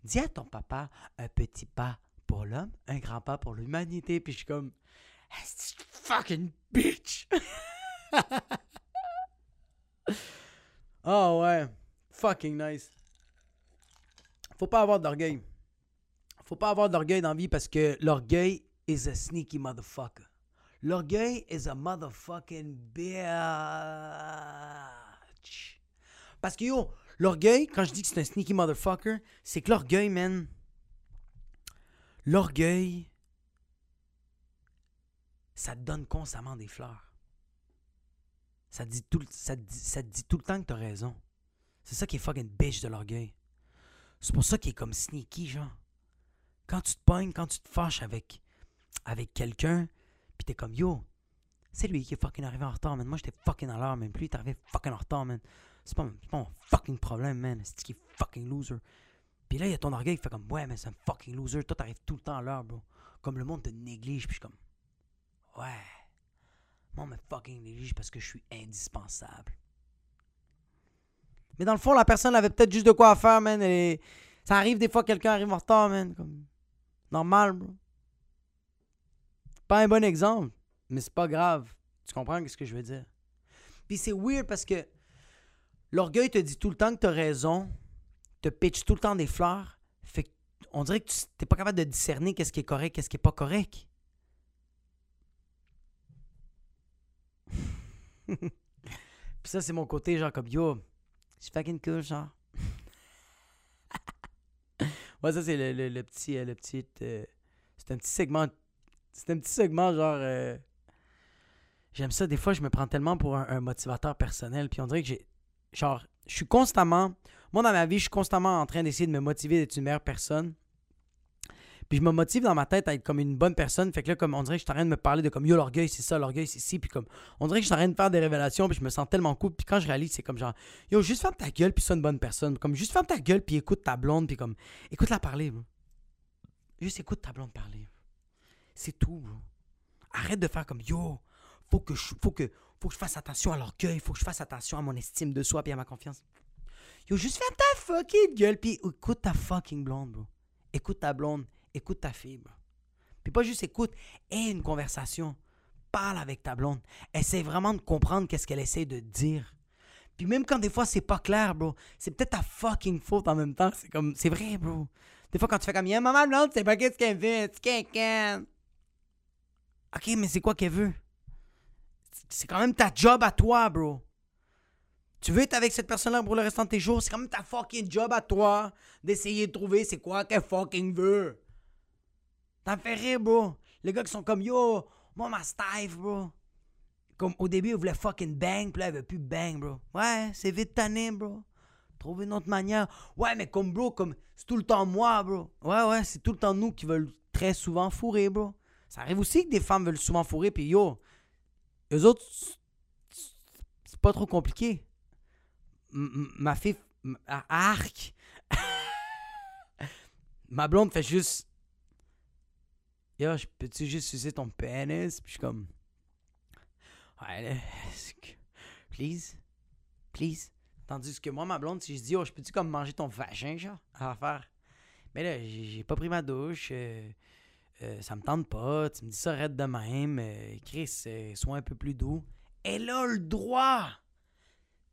dis à ton papa un petit pas pour l'homme, un grand pas pour l'humanité. Puis je suis comme, fucking bitch. Oh ouais, fucking nice. Faut pas avoir d'orgueil. Faut pas avoir d'orgueil dans la vie parce que l'orgueil is a sneaky motherfucker. L'orgueil is a motherfucking bitch. Parce que yo, l'orgueil, quand je dis que c'est un sneaky motherfucker, c'est que l'orgueil, man, l'orgueil, ça te donne constamment des fleurs. Ça te dit tout le temps que t'as raison. C'est ça qui est fucking bitch de l'orgueil. C'est pour ça qu'il est comme sneaky, genre. Quand tu te pognes, quand tu te fâches avec quelqu'un, pis t'es comme, yo, c'est lui qui est fucking arrivé en retard, man. Moi, j'étais fucking à l'heure, man. Puis lui, il est arrivé fucking en retard, man. C'est pas mon fucking problème, man. C'est qui est fucking loser. Puis là, il y a ton orgueil qui fait comme, ouais, mais c'est un fucking loser. Toi, t'arrives tout le temps à l'heure, bro. Comme le monde te néglige. Puis je suis comme, ouais. Moi, on me fucking néglige parce que je suis indispensable. Mais dans le fond, la personne avait peut-être juste de quoi à faire, man. Ça arrive des fois, quelqu'un arrive en retard, man. Comme... Normal, bro. Pas un bon exemple. Mais c'est pas grave. Tu comprends ce que je veux dire? Puis c'est weird parce que l'orgueil te dit tout le temps que t'as raison, te pitche tout le temps des fleurs, fait qu'on dirait que t'es pas capable de discerner qu'est-ce qui est correct, qu'est-ce qui est pas correct. Puis ça, c'est mon côté, genre comme, yo, je suis fucking cool, genre. Ouais, ça, c'est le petit... c'est un petit segment... C'est un petit segment genre... J'aime ça. Des fois, je me prends tellement pour un motivateur personnel. Puis on dirait que j'ai... Genre, je suis constamment... Moi, dans ma vie, je suis constamment en train d'essayer de me motiver d'être une meilleure personne. Puis je me motive dans ma tête à être comme une bonne personne. Fait que là, comme on dirait que je suis en train de me parler de comme, yo, l'orgueil, c'est ça, l'orgueil, c'est ci. Puis comme, on dirait que je suis en train de faire des révélations. Puis je me sens tellement cool. Puis quand je réalise, c'est comme genre, yo, juste ferme ta gueule, puis sois une bonne personne. Comme, juste ferme ta gueule, puis écoute ta blonde. Puis comme, écoute-la parler. Bro. Juste écoute ta blonde parler. C'est tout, bro. Arrête de faire comme, yo, faut que je fasse attention à l'orgueil, faut que je fasse attention à mon estime de soi et à ma confiance. Yo, juste ferme ta fucking gueule, puis écoute ta fucking blonde, bro. Écoute ta blonde, écoute ta fille, bro. Puis pas juste écoute, aie une conversation. Parle avec ta blonde. Essaie vraiment de comprendre qu'est-ce qu'elle essaie de dire. Puis même quand des fois, c'est pas clair, bro, c'est peut-être ta fucking faute en même temps. C'est comme, c'est vrai, bro. Des fois, quand tu fais comme, « Yeah, maman, non, tu sais pas qu'est-ce qu'elle veut, c'est quelqu'un. » OK, mais c'est quoi qu'elle veut? C'est quand même ta job à toi, bro. Tu veux être avec cette personne-là pour le restant de tes jours, c'est quand même ta fucking job à toi d'essayer de trouver c'est quoi qu'elle fucking veut. T'en fais rire, bro. Les gars qui sont comme, « Yo, moi, ma stife, bro. » Comme au début, elle voulait fucking bang, puis là, elle veut plus bang, bro. Ouais, c'est vite tanné, bro. Trouver une autre manière. Ouais, mais comme, bro, comme c'est tout le temps moi, bro. Ouais, c'est tout le temps nous qui veulent très souvent fourrer, bro. Ça arrive aussi que des femmes veulent souvent fourrer, puis yo, eux autres, c'est pas trop compliqué. Ma fille, arc. Ma blonde fait juste... Yo, peux-tu juste sucer ton pénis? Puis je suis comme... Ouais, please. Tandis que moi, ma blonde, si je dis, oh, je peux-tu comme manger ton vagin, genre, à faire. Mais là, j'ai pas pris ma douche, ça me tente pas, tu me dis ça raide de même, Chris, sois un peu plus doux. Elle a le droit.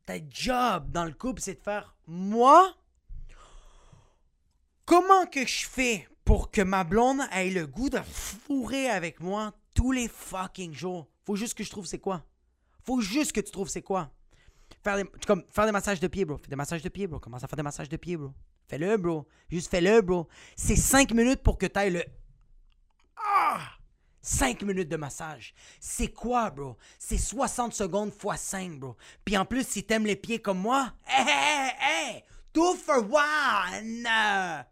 Ta job dans le couple, c'est de faire, moi, comment que je fais pour que ma blonde ait le goût de fourrer avec moi tous les fucking jours? Faut juste que je trouve c'est quoi. Faire des massages de pieds, bro. Commence à faire des massages de pieds, bro. Fais-le, bro. Juste fais-le, bro. C'est 5 minutes pour que t'ailles le... Ah! 5 minutes de massage. C'est quoi, bro? C'est 60 secondes fois 5, bro. Puis en plus, si t'aimes les pieds comme moi... Hey! 2 for 1!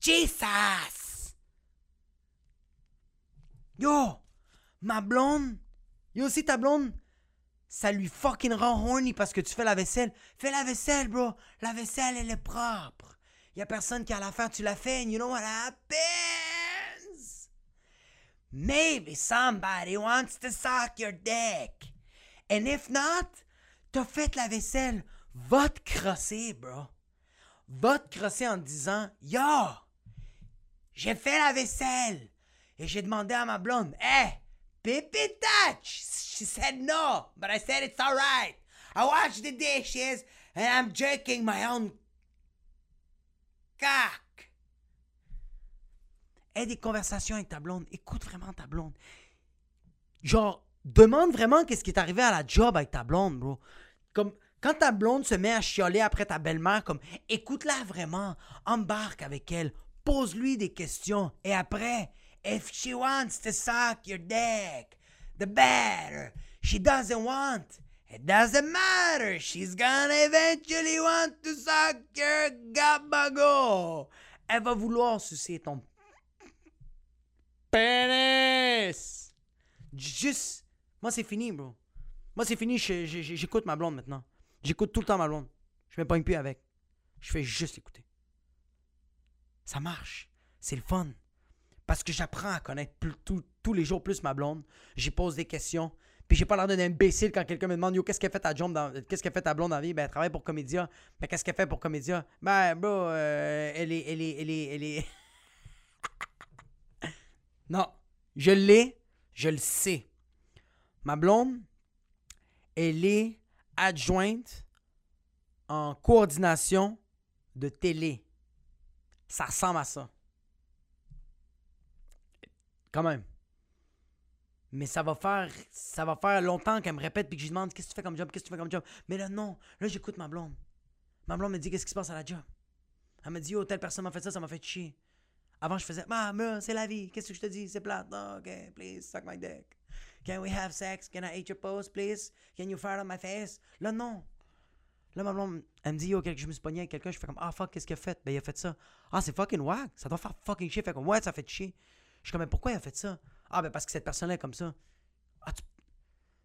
Jesus! Yo! Ma blonde, yo aussi ta blonde, ça lui fucking rend horny parce que tu fais la vaisselle. Fais la vaisselle, bro. La vaisselle, elle est propre. Il n'y a personne qui a la fin, tu la fais. And you know what happens? Maybe somebody wants to suck your dick. And if not, t'as fait la vaisselle. Va te crosser, bro. Va te crosser en disant, yo, j'ai fait la vaisselle. Et j'ai demandé à ma blonde, hey, Pippi touch! She said no, but I said it's alright. I wash the dishes and I'm jerking my own cock. Aie des conversations avec ta blonde. Écoute vraiment ta blonde. Genre, demande vraiment qu'est-ce qui est arrivé à la job avec ta blonde, bro. Comme, quand ta blonde se met à chialer après ta belle-mère, comme, écoute-la vraiment. Embarque avec elle. Pose-lui des questions. Et après... If she wants to suck your dick, the better. She doesn't want. It doesn't matter. She's gonna eventually want to suck your gabago. Elle va vouloir sucer ton pénis. Juste, moi c'est fini, bro. Moi c'est fini, j'écoute ma blonde maintenant. J'écoute tout le temps ma blonde. Je m'époigne plus avec. Je fais juste écouter. Ça marche. C'est le fun. Parce que j'apprends à connaître tous les jours plus ma blonde. J'y pose des questions. Puis j'ai pas l'air d'un imbécile quand quelqu'un me demande « Yo, qu'est-ce qu'elle fait ta job dans... Qu'est-ce qu'elle fait ta blonde dans la vie? » « Ben, elle travaille pour Comédia. » « Ben, qu'est-ce qu'elle fait pour Comédia? » »« Ben, bro, elle est... » Non, je l'ai, je le sais. Ma blonde, elle est adjointe en coordination de télé. Ça ressemble à ça. Quand même. Mais ça va faire longtemps qu'elle me répète puis que je lui demande qu'est-ce que tu fais comme job, Mais là non, là j'écoute ma blonde. Ma blonde me dit qu'est-ce qui se passe à la job. Elle me dit oh telle personne m'a fait ça m'a fait chier. Avant je faisais ah mais c'est la vie, qu'est-ce que je te dis, c'est plate. Oh, ok, please suck my dick. Can we have sex? Can I eat your post, please? Can you fire on my face? Là non. Là ma blonde elle me dit yo je me suis pogné avec quelqu'un, je fais comme ah fuck qu'est-ce qu'il a fait? Ben il a fait ça. Ah c'est fucking whack, ça doit faire fucking chier, fait comme ouais ça fait chier. Je suis comme, mais pourquoi il a fait ça? Ah, ben parce que cette personne-là est comme ça. Ah, tu...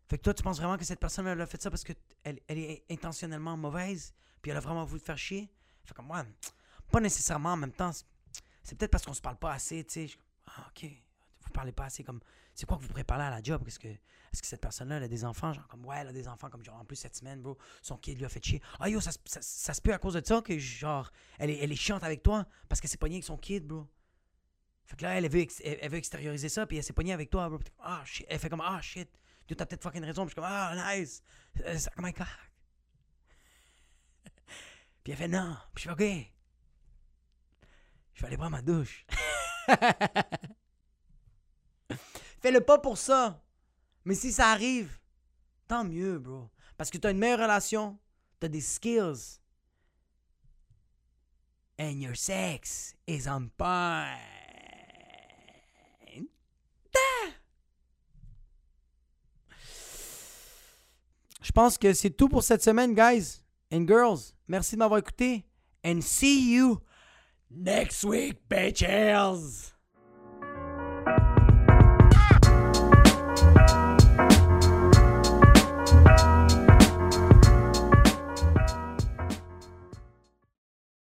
Fait que toi, tu penses vraiment que cette personne-là a fait ça parce qu'elle est intentionnellement mauvaise, puis elle a vraiment voulu te faire chier? Fait comme, ouais, pas nécessairement en même temps. C'est peut-être parce qu'on se parle pas assez, tu sais. Je... Ah, ok, vous parlez pas assez. Comme, c'est quoi que vous préparez à la job? Est-ce que cette personne-là, elle a des enfants? Genre, comme, ouais, elle a des enfants, comme, genre, en plus, cette semaine, bro, son kid lui a fait chier. Ah, yo, ça se peut à cause de ça que, genre, elle est chiante avec toi parce qu'elle s'est pognée avec son kid, bro. Fait que là, elle veut extérioriser ça, puis elle s'est pognée avec toi, bro. Ah, shit. Elle fait comme, ah, shit. T'as peut-être fucking raison. Puis je suis comme, ah, nice. Suck my cock. Puis elle fait non. Puis je fais OK. Je vais aller prendre ma douche. Fais-le pas pour ça. Mais si ça arrive, tant mieux, bro. Parce que t'as une meilleure relation, t'as des skills. And your sex is on point. Je pense que c'est tout pour cette semaine, guys and girls. Merci de m'avoir écouté. And see you next week, bitches!